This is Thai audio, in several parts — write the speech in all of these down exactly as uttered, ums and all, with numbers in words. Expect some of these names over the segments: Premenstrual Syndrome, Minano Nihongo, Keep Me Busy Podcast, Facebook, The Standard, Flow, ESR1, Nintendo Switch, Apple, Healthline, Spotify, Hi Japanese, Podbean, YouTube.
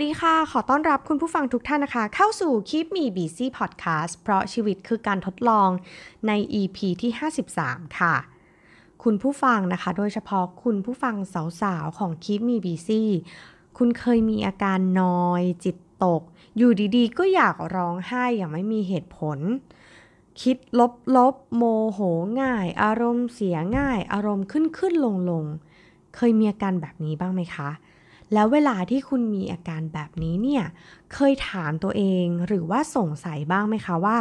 วัสดีค่ะขอต้อนรับคุณผู้ฟังทุกท่านนะคะเข้าสู่ Keep Me Busy Podcast เพราะชีวิตคือการทดลองใน อี พี ที่ห้าสิบสามค่ะคุณผู้ฟังนะคะโดยเฉพาะคุณผู้ฟังสาวๆของ Keep Me Busy คุณเคยมีอาการนอยจิตตกอยู่ดีๆก็อยากร้องไห้อย่างไม่มีเหตุผลคิดลบๆโมโหง่ายอารมณ์เสียง่ายอารมณ์ขึ้นๆลงๆเคยมีอาการแบบนี้บ้างไหมคะแล้วเวลาที่คุณมีอาการแบบนี้เนี่ยเคยถามตัวเองหรือว่าสงสัยบ้างไหมคะว่า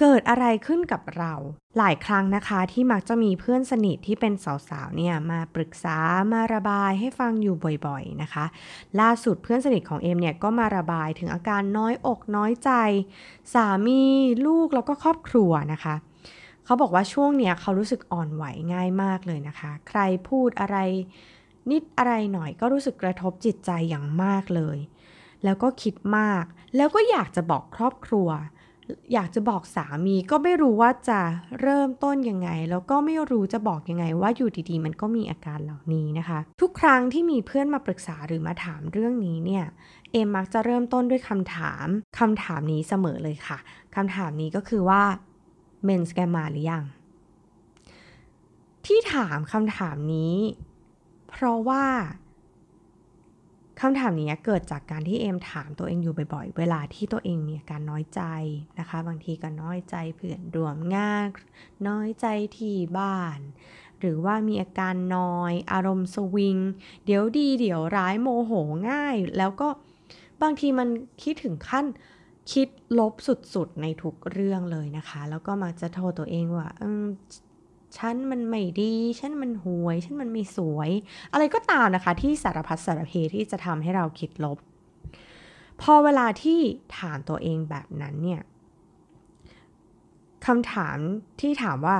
เกิดอะไรขึ้นกับเราหลายครั้งนะคะที่มักจะมีเพื่อนสนิทที่เป็นสาวๆเนี่ยมาปรึกษามาระบายให้ฟังอยู่บ่อยๆนะคะล่าสุดเพื่อนสนิทของเอมเนี่ยก็มาระบายถึงอาการน้อยอกน้อยใจสามีลูกแล้วก็ครอบครัวนะคะเขาบอกว่าช่วงเนี้ยเขารู้สึกอ่อนไหวง่ายมากเลยนะคะใครพูดอะไรนิดอะไรหน่อยก็รู้สึกกระทบจิตใจอย่างมากเลยแล้วก็คิดมากแล้วก็อยากจะบอกครอบครัวอยากจะบอกสามีก็ไม่รู้ว่าจะเริ่มต้นยังไงแล้วก็ไม่รู้จะบอกยังไงว่าอยู่ดีๆมันก็มีอาการเหล่านี้นะคะทุกครั้งที่มีเพื่อนมาปรึกษาหรือมาถามเรื่องนี้เนี่ยเอมมักจะเริ่มต้นด้วยคำถามคำถามนี้เสมอเลยค่ะคำถามนี้ก็คือว่าเมนส์แกมาหรือยังที่ถามคำถามนี้เพราะว่าคำถามนี้เกิดจากการที่เอมถามตัวเองอยู่บ่อยๆเวลาที่ตัวเองมีอาการน้อยใจนะคะบางทีก็น้อยใจเพื่อนร่วมงานน้อยใจที่บ้านหรือว่ามีอาการนอยอารมณ์สวิงเดี๋ยวดีเดี๋ยวร้ายโมโหง่ายแล้วก็บางทีมันคิดถึงขั้นคิดลบสุดๆในทุกเรื่องเลยนะคะแล้วก็มักจะโทษตัวเองว่าฉันมันไม่ดีฉันมันห่วยฉันมันไม่สวยอะไรก็ตามนะคะที่สารพัดสารเพที่จะทำให้เราคิดลบพอเวลาที่ถามตัวเองแบบนั้นเนี่ยคำถามที่ถามว่า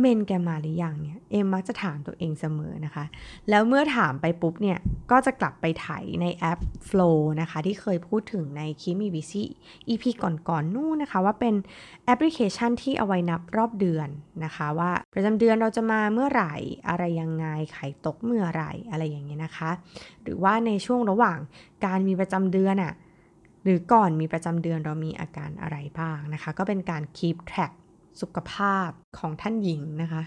เมนแกมาหรือยังเนี่ยเอมมักจะถามตัวเองเสมอนะคะแล้วเมื่อถามไปปุ๊บเนี่ยก็จะกลับไปไถในแอป Flow นะคะที่เคยพูดถึงใน Keep Me Busy อี พี ก่อนๆนู่นนะคะว่าเป็นแอปพลิเคชันที่เอาไว้นับรอบเดือนนะคะว่าประจำเดือนเราจะมาเมื่อไหร่อะไรยังไงไข่ตกเมื่อไหร่อะไรอย่างเงี้ยนะคะหรือว่าในช่วงระหว่างการมีประจำเดือนอ่ะหรือก่อนมีประจำเดือนเรามีอาการอะไรบ้างนะคะก็เป็นการ keep trackสุขภาพของท่านหญิงนะคะ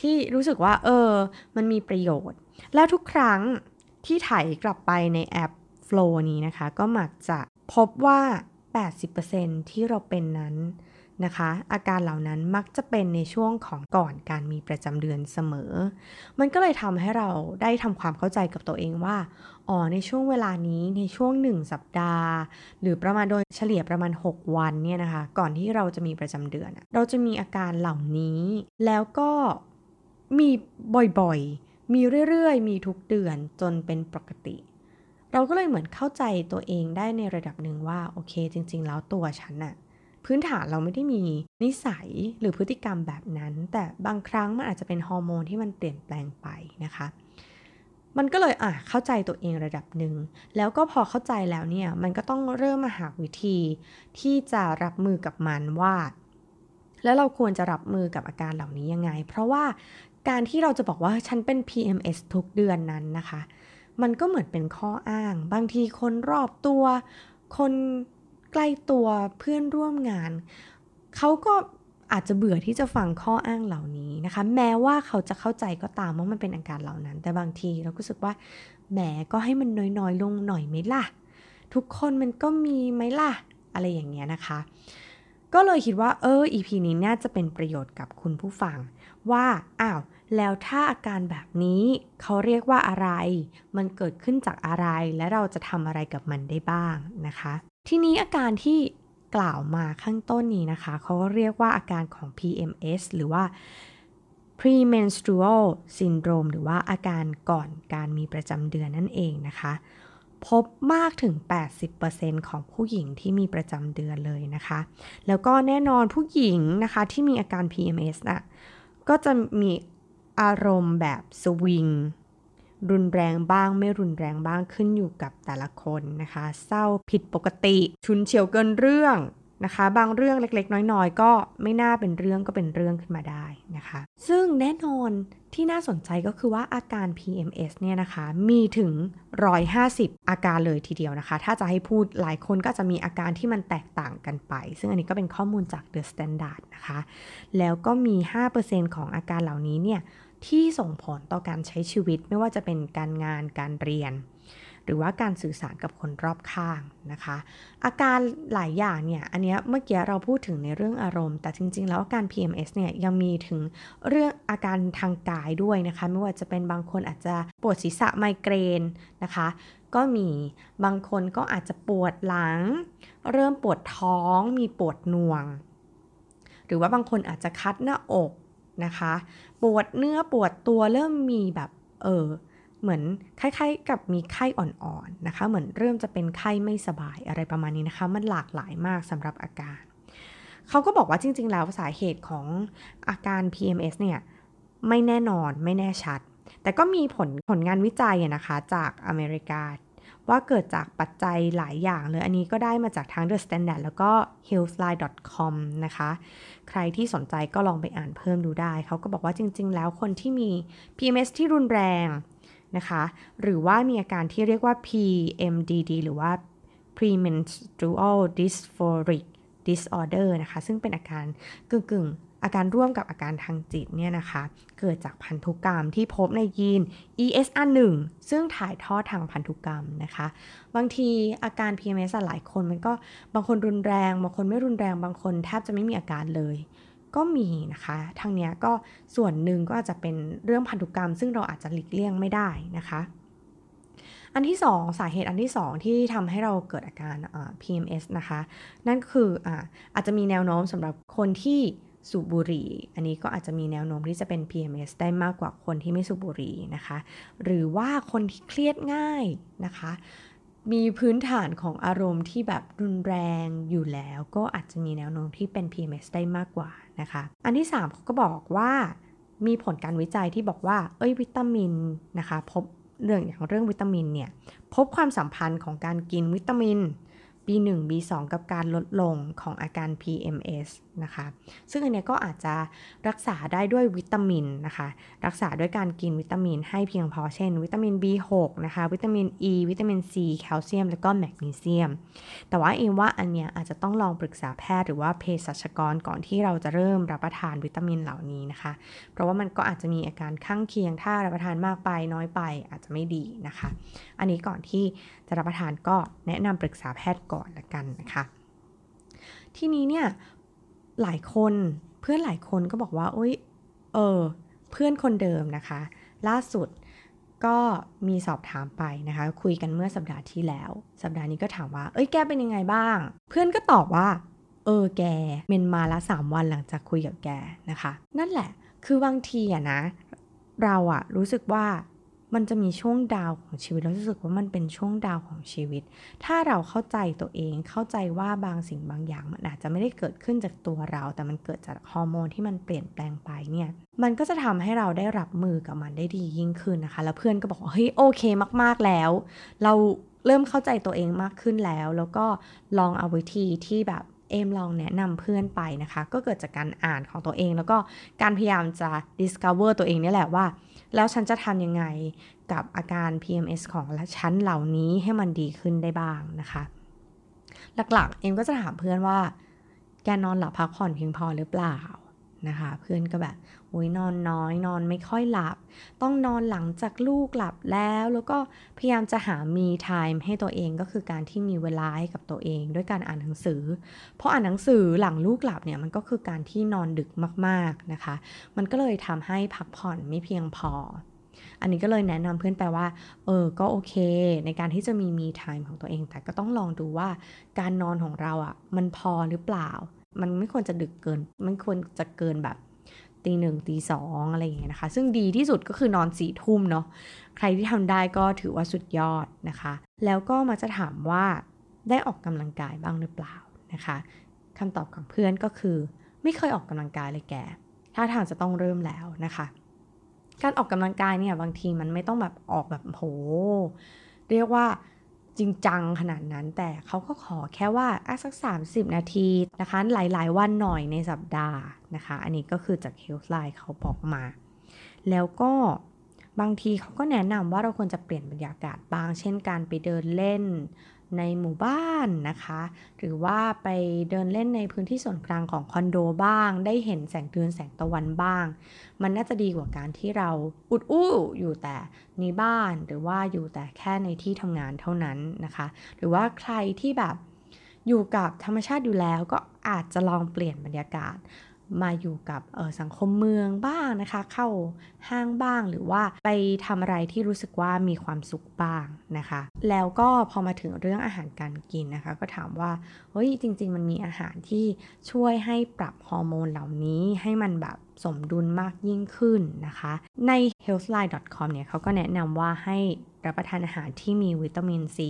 ที่รู้สึกว่าเออมันมีประโยชน์แล้วทุกครั้งที่ไถกลับไปในแอป Flow นี้นะคะก็มักจะพบว่า แปดสิบเปอร์เซ็นต์ ที่เราเป็นนั้นนะคะอาการเหล่านั้นมักจะเป็นในช่วงของก่อนการมีประจำเดือนเสมอมันก็เลยทำให้เราได้ทำความเข้าใจกับตัวเองว่าอ๋อในช่วงเวลานี้ในช่วงหนึ่งสัปดาห์หรือประมาณโดยเฉลี่ยประมาณหกวันเนี่ยนะคะก่อนที่เราจะมีประจำเดือนเราจะมีอาการเหล่านี้แล้วก็มีบ่อยๆมีเรื่อยๆมีทุกเดือนจนเป็นปกติเราก็เลยเหมือนเข้าใจตัวเองได้ในระดับหนึ่งว่าโอเคจริงๆแล้วตัวฉันน่ะพื้นฐานเราไม่ได้มีนิสัยหรือพฤติกรรมแบบนั้นแต่บางครั้งมันอาจจะเป็นฮอร์โมนที่มันเปลี่ยนแปลงไปนะคะมันก็เลยอ่ะเข้าใจตัวเองระดับหนึ่งแล้วก็พอเข้าใจแล้วเนี่ยมันก็ต้องเริ่มมาหาวิธีที่จะรับมือกับมันว่าแล้วเราควรจะรับมือกับอาการเหล่านี้ยังไงเพราะว่าการที่เราจะบอกว่าฉันเป็น พี เอ็ม เอส ทุกเดือนนั้นนะคะมันก็เหมือนเป็นข้ออ้างบางทีคนรอบตัวคนใกล้ตัวเพื่อนร่วมงานเขาก็อาจจะเบื่อที่จะฟังข้ออ้างเหล่านี้นะคะแม้ว่าเขาจะเข้าใจก็ตามว่ามันเป็นอาการเหล่านั้นแต่บางทีเราก็รู้สึกว่าแหมก็ให้มันน้อยๆลงหน่อยไหมล่ะทุกคนมันก็มีไหมล่ะอะไรอย่างเงี้ยนะคะก็เลยคิดว่าเออ อี พี นี้น่าจะเป็นประโยชน์กับคุณผู้ฟังว่าอ้าวแล้วถ้าอาการแบบนี้เขาเรียกว่าอะไรมันเกิดขึ้นจากอะไรและเราจะทำอะไรกับมันได้บ้างนะคะทีนี้อาการที่กล่าวมาข้างต้นนี้นะคะเขาเรียกว่าอาการของ พี เอ็ม เอส หรือว่า Premenstrual Syndrome หรือว่าอาการก่อนการมีประจำเดือนนั่นเองนะคะพบมากถึง แปดสิบเปอร์เซ็นต์ ของผู้หญิงที่มีประจำเดือนเลยนะคะแล้วก็แน่นอนผู้หญิงนะคะที่มีอาการ พี เอ็ม เอส น่ะก็จะมีอารมณ์แบบสวิงรุนแรงบ้างไม่รุนแรงบ้างขึ้นอยู่กับแต่ละคนนะคะเศร้าผิดปกติฉุนเฉียวเกินเรื่อง นะคะบางเรื่องเล็กๆน้อยๆก็ไม่น่าเป็นเรื่องก็เป็นเรื่องขึ้นมาได้นะคะซึ่งแน่นอนที่น่าสนใจก็คือว่าอาการ พี เอ็ม เอส เนี่ยนะคะมีถึงหนึ่งร้อยห้าสิบอาการเลยทีเดียวนะคะถ้าจะให้พูดหลายคนก็จะมีอาการที่มันแตกต่างกันไปซึ่งอันนี้ก็เป็นข้อมูลจาก The Standard นะคะแล้วก็มี ห้าเปอร์เซ็นต์ ของอาการเหล่านี้เนี่ยที่ส่งผลต่อการใช้ชีวิตไม่ว่าจะเป็นการงานการเรียนหรือว่าการสื่อสารกับคนรอบข้างนะคะอาการหลายอย่างเนี่ยอันนี้เมื่อกี้เราพูดถึงในเรื่องอารมณ์แต่จริงๆแล้วอาการ พี เอ็ม เอส เนี่ยยังมีถึงเรื่องอาการทางกายด้วยนะคะไม่ว่าจะเป็นบางคนอาจจะปวดศีรษะไมเกรนนะคะก็มีบางคนก็อาจจะปวดหลังเริ่มปวดท้องมีปวดหน่วงหรือว่าบางคนอาจจะคัดหน้าอกนะคะปวดเนื้อปวดตัวเริ่มมีแบบเออเหมือนคล้ายๆกับมีไข้อ่อนๆนะคะเหมือนเริ่มจะเป็นไข้ไม่สบายอะไรประมาณนี้นะคะมันหลากหลายมากสำหรับอาการเขาก็บอกว่าจริงๆแล้วสาเหตุของอาการ พี เอ็ม เอส เนี่ยไม่แน่นอนไม่แน่ชัดแต่ก็มีผลผลงานวิจัยนะคะจากอเมริกาว่าเกิดจากปัจจัยหลายอย่างเลยอันนี้ก็ได้มาจากทาง The Standard แล้วก็ healthline ดอท คอม นะคะใครที่สนใจก็ลองไปอ่านเพิ่มดูได้เขาก็บอกว่าจริงๆแล้วคนที่มี พี เอ็ม เอส ที่รุนแรงนะคะหรือว่ามีอาการที่เรียกว่า พี เอ็ม ดี ดี หรือว่า premenstrual dysphoric disorder นะคะซึ่งเป็นอาการกึ่งๆอาการร่วมกับอาการทางจิตเนี่ยนะคะเกิดจากพันธุกรรมที่พบในยีน อี เอส อาร์ หนึ่ง ซึ่งถ่ายทอดทางพันธุกรรมนะคะบางทีอาการ พี เอ็ม เอส หลายคนมันก็บางคนรุนแรงบางคนไม่รุนแรงบางคนแทบจะไม่มีอาการเลยก็มีนะคะทางเนี้ยก็ส่วนหนึ่งก็อาจจะเป็นเรื่องพันธุกรรมซึ่งเราอาจจะหลีกเลี่ยงไม่ได้นะคะอันที่สองสาเหตุอันที่สองที่ทำให้เราเกิดอาการ พี เอ็ม เอส นะคะนั่นคือ อ่ะอาจจะมีแนวโน้มสำหรับคนที่สูบบุหรี่อันนี้ก็อาจจะมีแนวโน้มที่จะเป็น พี เอ็ม เอส ได้มากกว่าคนที่ไม่สูบบุหรี่นะคะหรือว่าคนที่เครียดง่ายนะคะมีพื้นฐานของอารมณ์ที่แบบรุนแรงอยู่แล้วก็อาจจะมีแนวโน้มที่เป็น พี เอ็ม เอส ได้มากกว่านะคะอันที่สามเขาก็บอกว่ามีผลการวิจัยที่บอกว่าเอ้ยวิตามินนะคะพบเรื่องอย่างเรื่องวิตามินเนี่ยพบความสัมพันธ์ของการกินวิตามิน บี หนึ่ง บี สอง กับการลดลงของอาการ พี เอ็ม เอส นะคะซึ่งอันนี้ก็อาจจะรักษาได้ด้วยวิตามินนะคะรักษาด้วยการกินวิตามินให้เพียงพอเช่นวิตามิน บี หก นะคะวิตามิน E วิตามิน C แคลเซียมแล้วก็แมกนีเซียมแต่ว่าเองว่าอันเนี้ยอาจจะต้องลองปรึกษาแพทย์หรือว่าเภสัชกรก่อนที่เราจะเริ่มรับประทานวิตามินเหล่านี้นะคะเพราะว่ามันก็อาจจะมีอาการข้างเคียงถ้ารับประทานมากไปน้อยไปอาจจะไม่ดีนะคะอันนี้ก่อนที่จะรับประทานก็แนะนำปรึกษาแพทย์ก่อนละกันนะคะทีนี้เนี่ยหลายคนเพื่อนหลายคนก็บอกว่าโอ๊ยเออเพื่อนคนเดิมนะคะล่าสุดก็มีสอบถามไปนะคะคุยกันเมื่อสัปดาห์ที่แล้วสัปดาห์นี้ก็ถามว่าเอ้ยแกเป็นยังไงบ้างเพื่อนก็ตอบว่าเออแกเมนมาละสามวันหลังจากคุยกับแกนะคะนั่นแหละคือบางทีอะนะเราอะรู้สึกว่ามันจะมีช่วงดาวของชีวิตเรารู้สึกว่ามันเป็นช่วงดาวของชีวิตถ้าเราเข้าใจตัวเองเข้าใจว่าบางสิ่งบางอย่างมันอาจจะไม่ได้เกิดขึ้นจากตัวเราแต่มันเกิดจากฮอร์โมนที่มันเปลี่ยนแปลงไปเนี่ยมันก็จะทำให้เราได้รับมือกับมันได้ดียิ่งขึ้นนะคะแล้วเพื่อนก็บอกเฮ้ยโอเคมากๆแล้วเราเริ่มเข้าใจตัวเองมากขึ้นแล้วแล้วก็ลองเอาวิธีที่แบบเอมลองแนะนำเพื่อนไปนะคะก็เกิดจากการอ่านของตัวเองแล้วก็การพยายามจะ discover ตัวเองนี่แหละว่าแล้วฉันจะทำยังไงกับอาการ พี เอ็ม เอส ของฉันเหล่านี้ให้มันดีขึ้นได้บ้างนะคะหลักๆเอมก็จะถามเพื่อนว่าแกนอนหลับพักผ่อนเพียงพอหรือเปล่านะคะเพื่อนก็แบบโอ้ยนอนน้อยนอนไม่ค่อยหลับต้องนอนหลังจากลูกหลับแล้วแล้วก็พยายามจะหามีไทม์ให้ตัวเองก็คือการที่มีเวลาให้กับตัวเองด้วยการอ่านหนังสือเพราะอ่านหนังสือหลังลูกหลับเนี่ยมันก็คือการที่นอนดึกมากๆนะคะมันก็เลยทำให้พักผ่อนไม่เพียงพออันนี้ก็เลยแนะนำเพื่อนไปว่าเออก็โอเคในการที่จะมีมีไทม์ของตัวเองแต่ก็ต้องลองดูว่าการนอนของเราอ่ะมันพอหรือเปล่ามันไม่ควรจะดึกเกินมันควรจะเกินแบบตีหนึ่งตีสองอะไรอย่างเงี้ยนะคะซึ่งดีที่สุดก็คือนอนสี่ทุ่มเนาะใครที่ทำได้ก็ถือว่าสุดยอดนะคะแล้วก็มาจะถามว่าได้ออกกำลังกายบ้างหรือเปล่านะคะคำตอบของเพื่อนก็คือไม่เคยออกกำลังกายเลยแกถ้าทางจะต้องเริ่มแล้วนะคะการออกกำลังกายเนี่ยบางทีมันไม่ต้องแบบออกแบบโหเรียกว่าจ จริงจังขนาดนั้นแต่เขาก็ขอแค่ว่าอ่ะสักสามสิบนาทีนะคะหลายๆวันหน่อยในสัปดาห์นะคะอันนี้ก็คือจาก Healthline เขาบอกมาแล้วก็บางทีเขาก็แนะนำว่าเราควรจะเปลี่ยนบรรยากาศบ้างเช่นการไปเดินเล่นในหมู่บ้านนะคะหรือว่าไปเดินเล่นในพื้นที่ส่วนกลางของคอนโดบ้างได้เห็นแสงเดือนแสงตะวันบ้างมันน่าจะดีกว่าการที่เราอุดอู้อยู่แต่ในบ้านหรือว่าอยู่แต่แค่ในที่ทำงานเท่านั้นนะคะหรือว่าใครที่แบบอยู่กับธรรมชาติอยู่แล้วก็อาจจะลองเปลี่ยนบรรยากาศมาอยู่กับเอ่อสังคมเมืองบ้างนะคะเข้าห้างบ้างหรือว่าไปทำอะไรที่รู้สึกว่ามีความสุขบ้างนะคะแล้วก็พอมาถึงเรื่องอาหารการกินนะคะก็ถามว่าเฮ้ยจริงๆมันมีอาหารที่ช่วยให้ปรับฮอร์โมนเหล่านี้ให้มันแบบสมดุลมากยิ่งขึ้นนะคะใน เฮลท์ไลน์ ดอท คอม เนี่ยเขาก็แนะนำว่าให้รับประทานอาหารที่มีวิตามินซี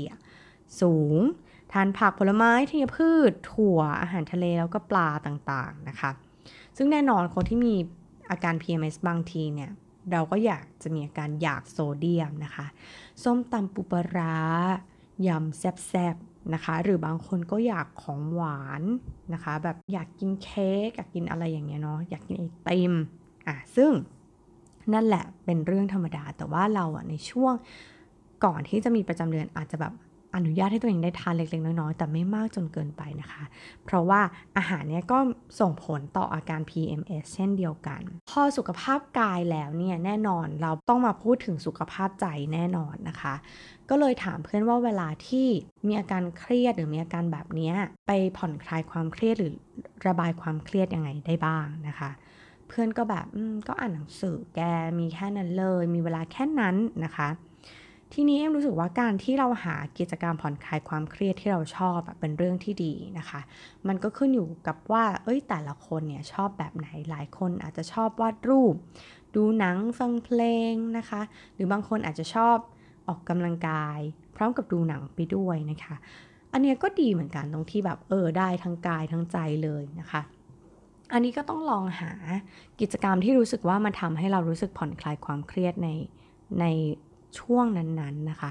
สูงทานผักผลไม้ธัญพืชถั่วอาหารทะเลแล้วก็ปลาต่างๆนะคะซึ่งแน่นอนคนที่มีอาการ พี เอ็ม เอส บางทีเนี่ยเราก็อยากจะมีอาการอยากโซเดียมนะคะส้มตำปูปลาร้ายำแซ่บๆนะคะหรือบางคนก็อยากของหวานนะคะแบบอยากกินเค้กอยากกินอะไรอย่างเงี้ยเนาะอยากกินไอติมอ่ะซึ่งนั่นแหละเป็นเรื่องธรรมดาแต่ว่าเราอ่ะในช่วงก่อนที่จะมีประจำเดือนอาจจะแบบอนุญาตให้ตัวเองได้ทานเล็กๆน้อยๆแต่ไม่มากจนเกินไปนะคะเพราะว่าอาหารเนี่ยก็ส่งผลต่ออาการ พี เอ็ม เอส เช่นเดียวกันพอสุขภาพกายแล้วเนี่ยแน่นอนเราต้องมาพูดถึงสุขภาพใจแน่นอนนะคะก็เลยถามเพื่อนว่าเวลาที่มีอาการเครียดหรือมีอาการแบบนี้ไปผ่อนคลายความเครียดหรือระบายความเครียดยังไงได้บ้างนะคะเพื่อนก็แบบก็อ่านหนังสือแกมีแค่นั้นเลยมีเวลาแค่นั้นนะคะทีนี้เอ็มรู้สึกว่าการที่เราหากิจกรรมผ่อนคลายความเครียดที่เราชอบเป็นเรื่องที่ดีนะคะมันก็ขึ้นอยู่กับว่าเอ้ยแต่ละคนเนี่ยชอบแบบไหนหลายคนอาจจะชอบวาดรูปดูหนังฟังเพลงนะคะหรือบางคนอาจจะชอบออกกำลังกายพร้อมกับดูหนังไปด้วยนะคะอันนี้ก็ดีเหมือนกันตรงที่แบบเออได้ทั้งกายทั้งใจเลยนะคะอันนี้ก็ต้องลองหากิจกรรมที่รู้สึกว่ามันทำให้เรารู้สึกผ่อนคลายความเครียดในในช่วงนั้นๆนะคะ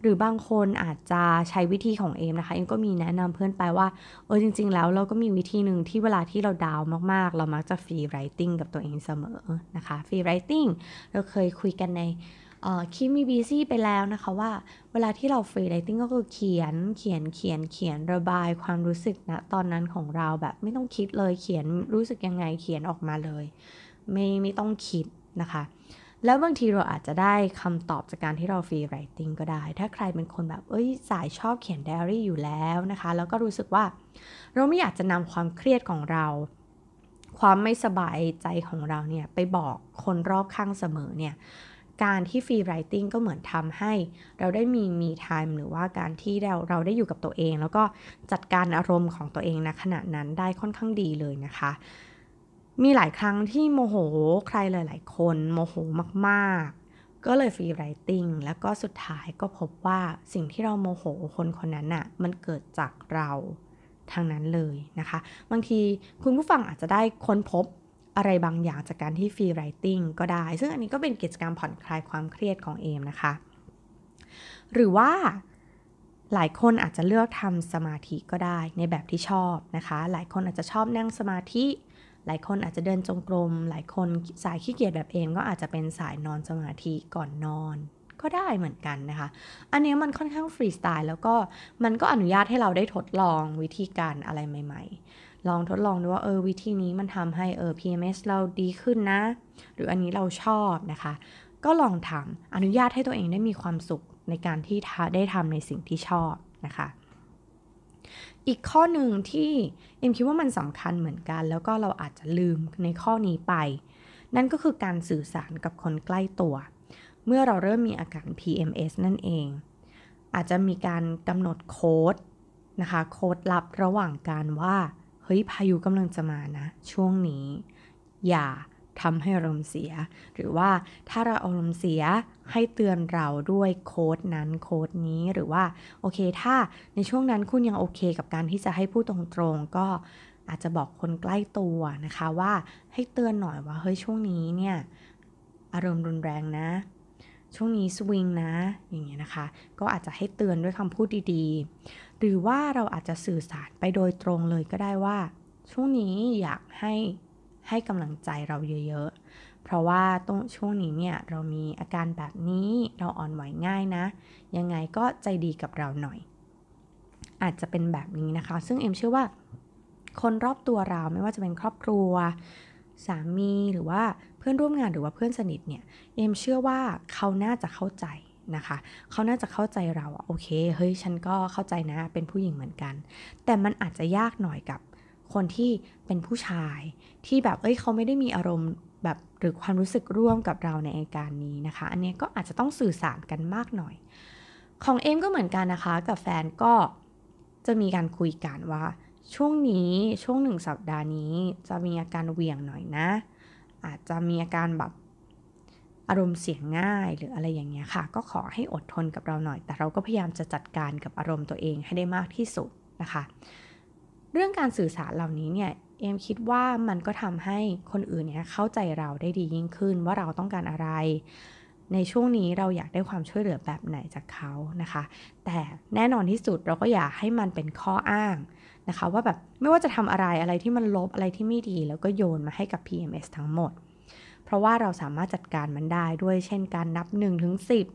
หรือบางคนอาจจะใช้วิธีของเอมนะคะเอมก็มีแนะนำเพื่อนไปว่าเออจริงๆแล้วเราก็มีวิธีหนึ่งที่เวลาที่เราดาวมากๆเรามักจะฟรีไรติ้งกับตัวเองเสมอนะคะฟรีไรติ้งเราเคยคุยกันในเอ่อคิมมี่บีซี่ไปแล้วนะคะว่าเวลาที่เราฟรีไรติ้งก็คือเขียนเขียนเขียนเขียนระบายความรู้สึกณตอนนั้นของเราแบบไม่ต้องคิดเลยเขียนรู้สึกยังไงเขียนออกมาเลยไม่ไม่ต้องคิดนะคะแล้วบางทีเราอาจจะได้คำตอบจากการที่เราฟรีไรติ้งก็ได้ถ้าใครเป็นคนแบบเอ้ยสายชอบเขียนไดอารี่อยู่แล้วนะคะแล้วก็รู้สึกว่าเราไม่อยากจะนำความเครียดของเราความไม่สบายใจของเราเนี่ยไปบอกคนรอบข้างเสมอเนี่ยการที่ฟรีไรติ้งก็เหมือนทำให้เราได้มีมีไทม์หรือว่าการที่เราเราได้อยู่กับตัวเองแล้วก็จัดการอารมณ์ของตัวเองณขณะนั้นได้ค่อนข้างดีเลยนะคะมีหลายครั้งที่โมโหใครหลายๆคนโมโหมากๆก็เลยฟรีไรติ้งแล้วก็สุดท้ายก็พบว่าสิ่งที่เราโมโหคนคนนั้นน่ะมันเกิดจากเราทางนั้นเลยนะคะบางทีคุณผู้ฟังอาจจะได้ค้นพบอะไรบางอย่างจากการที่ฟรีไรติ้งก็ได้ซึ่งอันนี้ก็เป็นกิจกรรมผ่อนคลายความเครียดของเอมนะคะหรือว่าหลายคนอาจจะเลือกทำสมาธิก็ได้ในแบบที่ชอบนะคะหลายคนอาจจะชอบนั่งสมาธิหลายคนอาจจะเดินจงกรมหลายคนสายขี้เกียจแบบเองก็อาจจะเป็นสายนอนสมาธิก่อนนอนก็ได้เหมือนกันนะคะอันนี้มันค่อนข้างฟรีสไตล์แล้วก็มันก็อนุญาตให้เราได้ทดลองวิธีการอะไรใหม่ๆลองทดลองดูว่าเออวิธีนี้มันทำให้เออ พี เอ็ม เอส เราดีขึ้นนะหรืออันนี้เราชอบนะคะก็ลองทำอนุญาตให้ตัวเองได้มีความสุขในการที่ได้ทำในสิ่งที่ชอบนะคะอีกข้อหนึ่งที่เอ็มคิดว่ามันสำคัญเหมือนกันแล้วก็เราอาจจะลืมในข้อนี้ไปนั่นก็คือการสื่อสารกับคนใกล้ตัวเมื่อเราเริ่มมีอาการ พี เอ็ม เอส นั่นเองอาจจะมีการกำหนดโค้ดนะคะโค้ดลับระหว่างการว่าเฮ้ยพายุกำลังจะมานะช่วงนี้อย่าทำให้อารมณ์เสียหรือว่าถ้าเราอารมณ์เสียให้เตือนเราด้วยโค้ดนั้นโค้ดนี้หรือว่าโอเคถ้าในช่วงนั้นคุณยังโอเคกับการที่จะให้พูดตรงๆก็อาจจะบอกคนใกล้ตัวนะคะว่าให้เตือนหน่อยว่าเฮ้ยช่วงนี้เนี่ยอารมณ์รุนแรงนะ ช่วงนี้สวิงนะอย่างเงี้ยนะคะก็อาจจะให้เตือนด้วยคำพูดดีๆหรือว่าเราอาจจะสื่อสารไปโดยตรงเลยก็ได้ว่าช่วงนี้อยากให้ให้กำลังใจเราเยอะๆเพราะว่าตรงช่วงนี้เนี่ยเรามีอาการแบบนี้เราอ่อนไหวง่ายนะยังไงก็ใจดีกับเราหน่อยอาจจะเป็นแบบนี้นะคะซึ่งเอ็มเชื่อว่าคนรอบตัวเราไม่ว่าจะเป็นครอบครัวสามีหรือว่าเพื่อนร่วมงานหรือว่าเพื่อนสนิทเนี่ยเอ็มเชื่อว่าเขาน่าจะเข้าใจนะคะเขาน่าจะเข้าใจเราโอเคเฮ้ยฉันก็เข้าใจนะเป็นผู้หญิงเหมือนกันแต่มันอาจจะยากหน่อยกับคนที่เป็นผู้ชายที่แบบเอ้ยเขาไม่ได้มีอารมณ์แบบหรือความรู้สึกร่วมกับเราในอาการนี้นะคะอันนี้ก็อาจจะต้องสื่อสารกันมากหน่อยของเอ็มก็เหมือนกันนะคะกับแฟนก็จะมีการคุยกันว่าช่วงนี้ช่วงหนึ่งสัปดาห์นี้จะมีอาการเหวี่ยงหน่อยนะอาจจะมีอาการแบบอารมณ์เสียง่ายหรืออะไรอย่างเงี้ยค่ะก็ขอให้อดทนกับเราหน่อยแต่เราก็พยายามจะจัดการกับอารมณ์ตัวเองให้ได้มากที่สุดนะคะเรื่องการสื่อสารเหล่านี้เนี่ยเอ็มคิดว่ามันก็ทำให้คนอื่นเนี่ยเข้าใจเราได้ดียิ่งขึ้นว่าเราต้องการอะไรในช่วงนี้เราอยากได้ความช่วยเหลือแบบไหนจากเขานะคะแต่แน่นอนที่สุดเราก็อย่าให้มันเป็นข้ออ้างนะคะว่าแบบไม่ว่าจะทำอะไรอะไรที่มันลบอะไรที่ไม่ดีแล้วก็โยนมาให้กับ พี เอ็ม เอส ทั้งหมดเพราะว่าเราสามารถจัดการมันได้ด้วยเช่นการนับหนึ่งถึงสิบ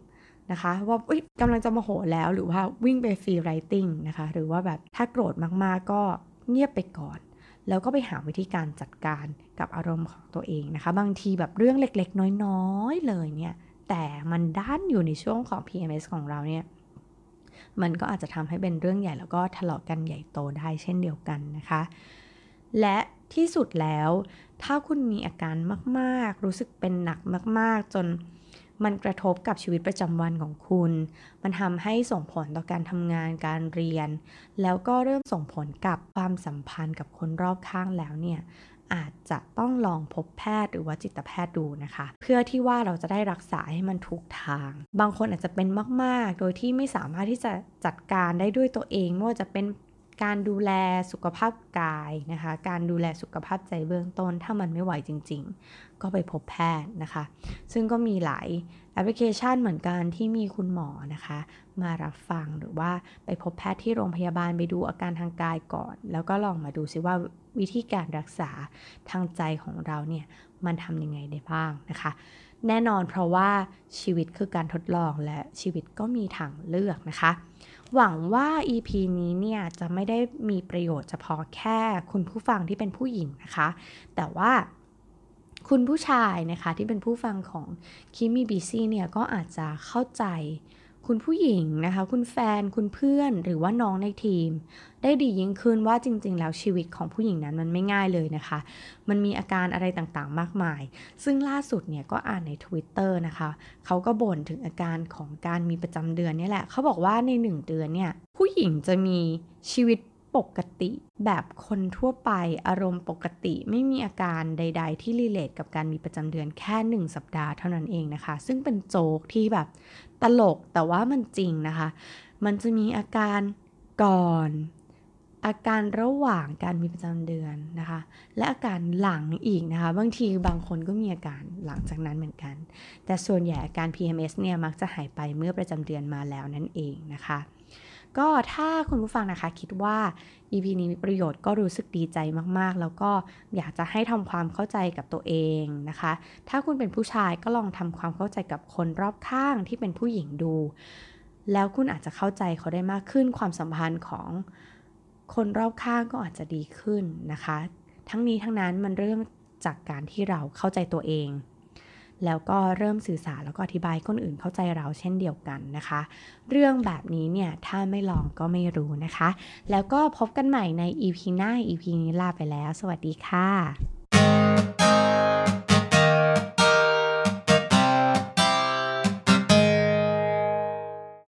นะคะว่าอุ๊ยกำลังจะโมโหแล้วหรือว่าวิ่งไปฟรีไรติ้งนะคะหรือว่าแบบถ้าโกรธมากๆก็เงียบไปก่อนแล้วก็ไปหาวิธีการจัดการกับอารมณ์ของตัวเองนะคะบางทีแบบเรื่องเล็กๆน้อยๆเลยเนี่ยแต่มันด้านอยู่ในช่วงของ พี เอ็ม เอส ของเราเนี่ยมันก็อาจจะทำให้เป็นเรื่องใหญ่แล้วก็ทะเลาะกันใหญ่โตได้เช่นเดียวกันนะคะและที่สุดแล้วถ้าคุณมีอาการมากๆรู้สึกเป็นหนักมากๆจนมันกระทบกับชีวิตประจำวันของคุณมันทำให้ส่งผลต่อการทำงานการเรียนแล้วก็เริ่มส่งผลกับความสัมพันธ์กับคนรอบข้างแล้วเนี่ยอาจจะต้องลองพบแพทย์หรือว่าจิตแพทย์ดูนะคะเพื่อที่ว่าเราจะได้รักษาให้มันถูกทางบางคนอาจจะเป็นมากๆโดยที่ไม่สามารถที่จะจัดการได้ด้วยตัวเองไม่ว่าจะเป็นการดูแลสุขภาพกายนะคะการดูแลสุขภาพใจเบื้องต้นถ้ามันไม่ไหวจริงๆก็ไปพบแพทย์นะคะซึ่งก็มีหลายแอปพลิเคชันเหมือนกันที่มีคุณหมอนะคะมารับฟังหรือว่าไปพบแพทย์ที่โรงพยาบาลไปดูอาการทางกายก่อนแล้วก็ลองมาดูซิว่าวิธีการรักษาทางใจของเราเนี่ยมันทำยังไงได้บ้างนะคะแน่นอนเพราะว่าชีวิตคือการทดลองและชีวิตก็มีทางเลือกนะคะหวังว่า อี พี นี้เนี่ยจะไม่ได้มีประโยชน์เฉพาะแค่คุณผู้ฟังที่เป็นผู้หญิงนะคะแต่ว่าคุณผู้ชายนะคะที่เป็นผู้ฟังของ Kimmy Busy เนี่ยก็อาจจะเข้าใจคุณผู้หญิงนะคะคุณแฟนคุณเพื่อนหรือว่าน้องในทีมได้ดียิ่งขึ้นว่าจริงๆแล้วชีวิตของผู้หญิงนั้นมันไม่ง่ายเลยนะคะมันมีอาการอะไรต่างๆมากมายซึ่งล่าสุดเนี่ยก็อ่านใน Twitter นะคะเขาก็บ่นถึงอาการของการมีประจำเดือนนี่แหละเขาบอกว่าในหนึ่งเดือนเนี่ยผู้หญิงจะมีชีวิตปกติแบบคนทั่วไปอารมณ์ปกติไม่มีอาการใดๆที่รีเลทกับการมีประจำเดือนแค่หนึ่งสัปดาห์เท่านั้นเองนะคะซึ่งเป็นโจกที่แบบตลกแต่ว่ามันจริงนะคะมันจะมีอาการก่อนอาการระหว่างการมีประจำเดือนนะคะและอาการหลังอีกนะคะบางทีบางคนก็มีอาการหลังจากนั้นเหมือนกันแต่ส่วนใหญ่อาการ พี เอ็ม เอส เนี่ยมักจะหายไปเมื่อประจำเดือนมาแล้วนั่นเองนะคะก็ถ้าคุณผู้ฟังนะคะคิดว่า อี พี นี้มีประโยชน์ก็รู้สึกดีใจมากๆแล้วก็อยากจะให้ทำความเข้าใจกับตัวเองนะคะถ้าคุณเป็นผู้ชายก็ลองทำความเข้าใจกับคนรอบข้างที่เป็นผู้หญิงดูแล้วคุณอาจจะเข้าใจเขาได้มากขึ้นความสัมพันธ์ของคนรอบข้างก็อาจจะดีขึ้นนะคะทั้งนี้ทั้งนั้นมันเริ่มจากการที่เราเข้าใจตัวเองแล้วก็เริ่มสื่อสารแล้วก็อธิบายคนอื่นเข้าใจเราเช่นเดียวกันนะคะเรื่องแบบนี้เนี่ยถ้าไม่ลองก็ไม่รู้นะคะแล้วก็พบกันใหม่ใน อี พี หน้า อี พี นี้ลาไปแล้วสวัสดีค่ะ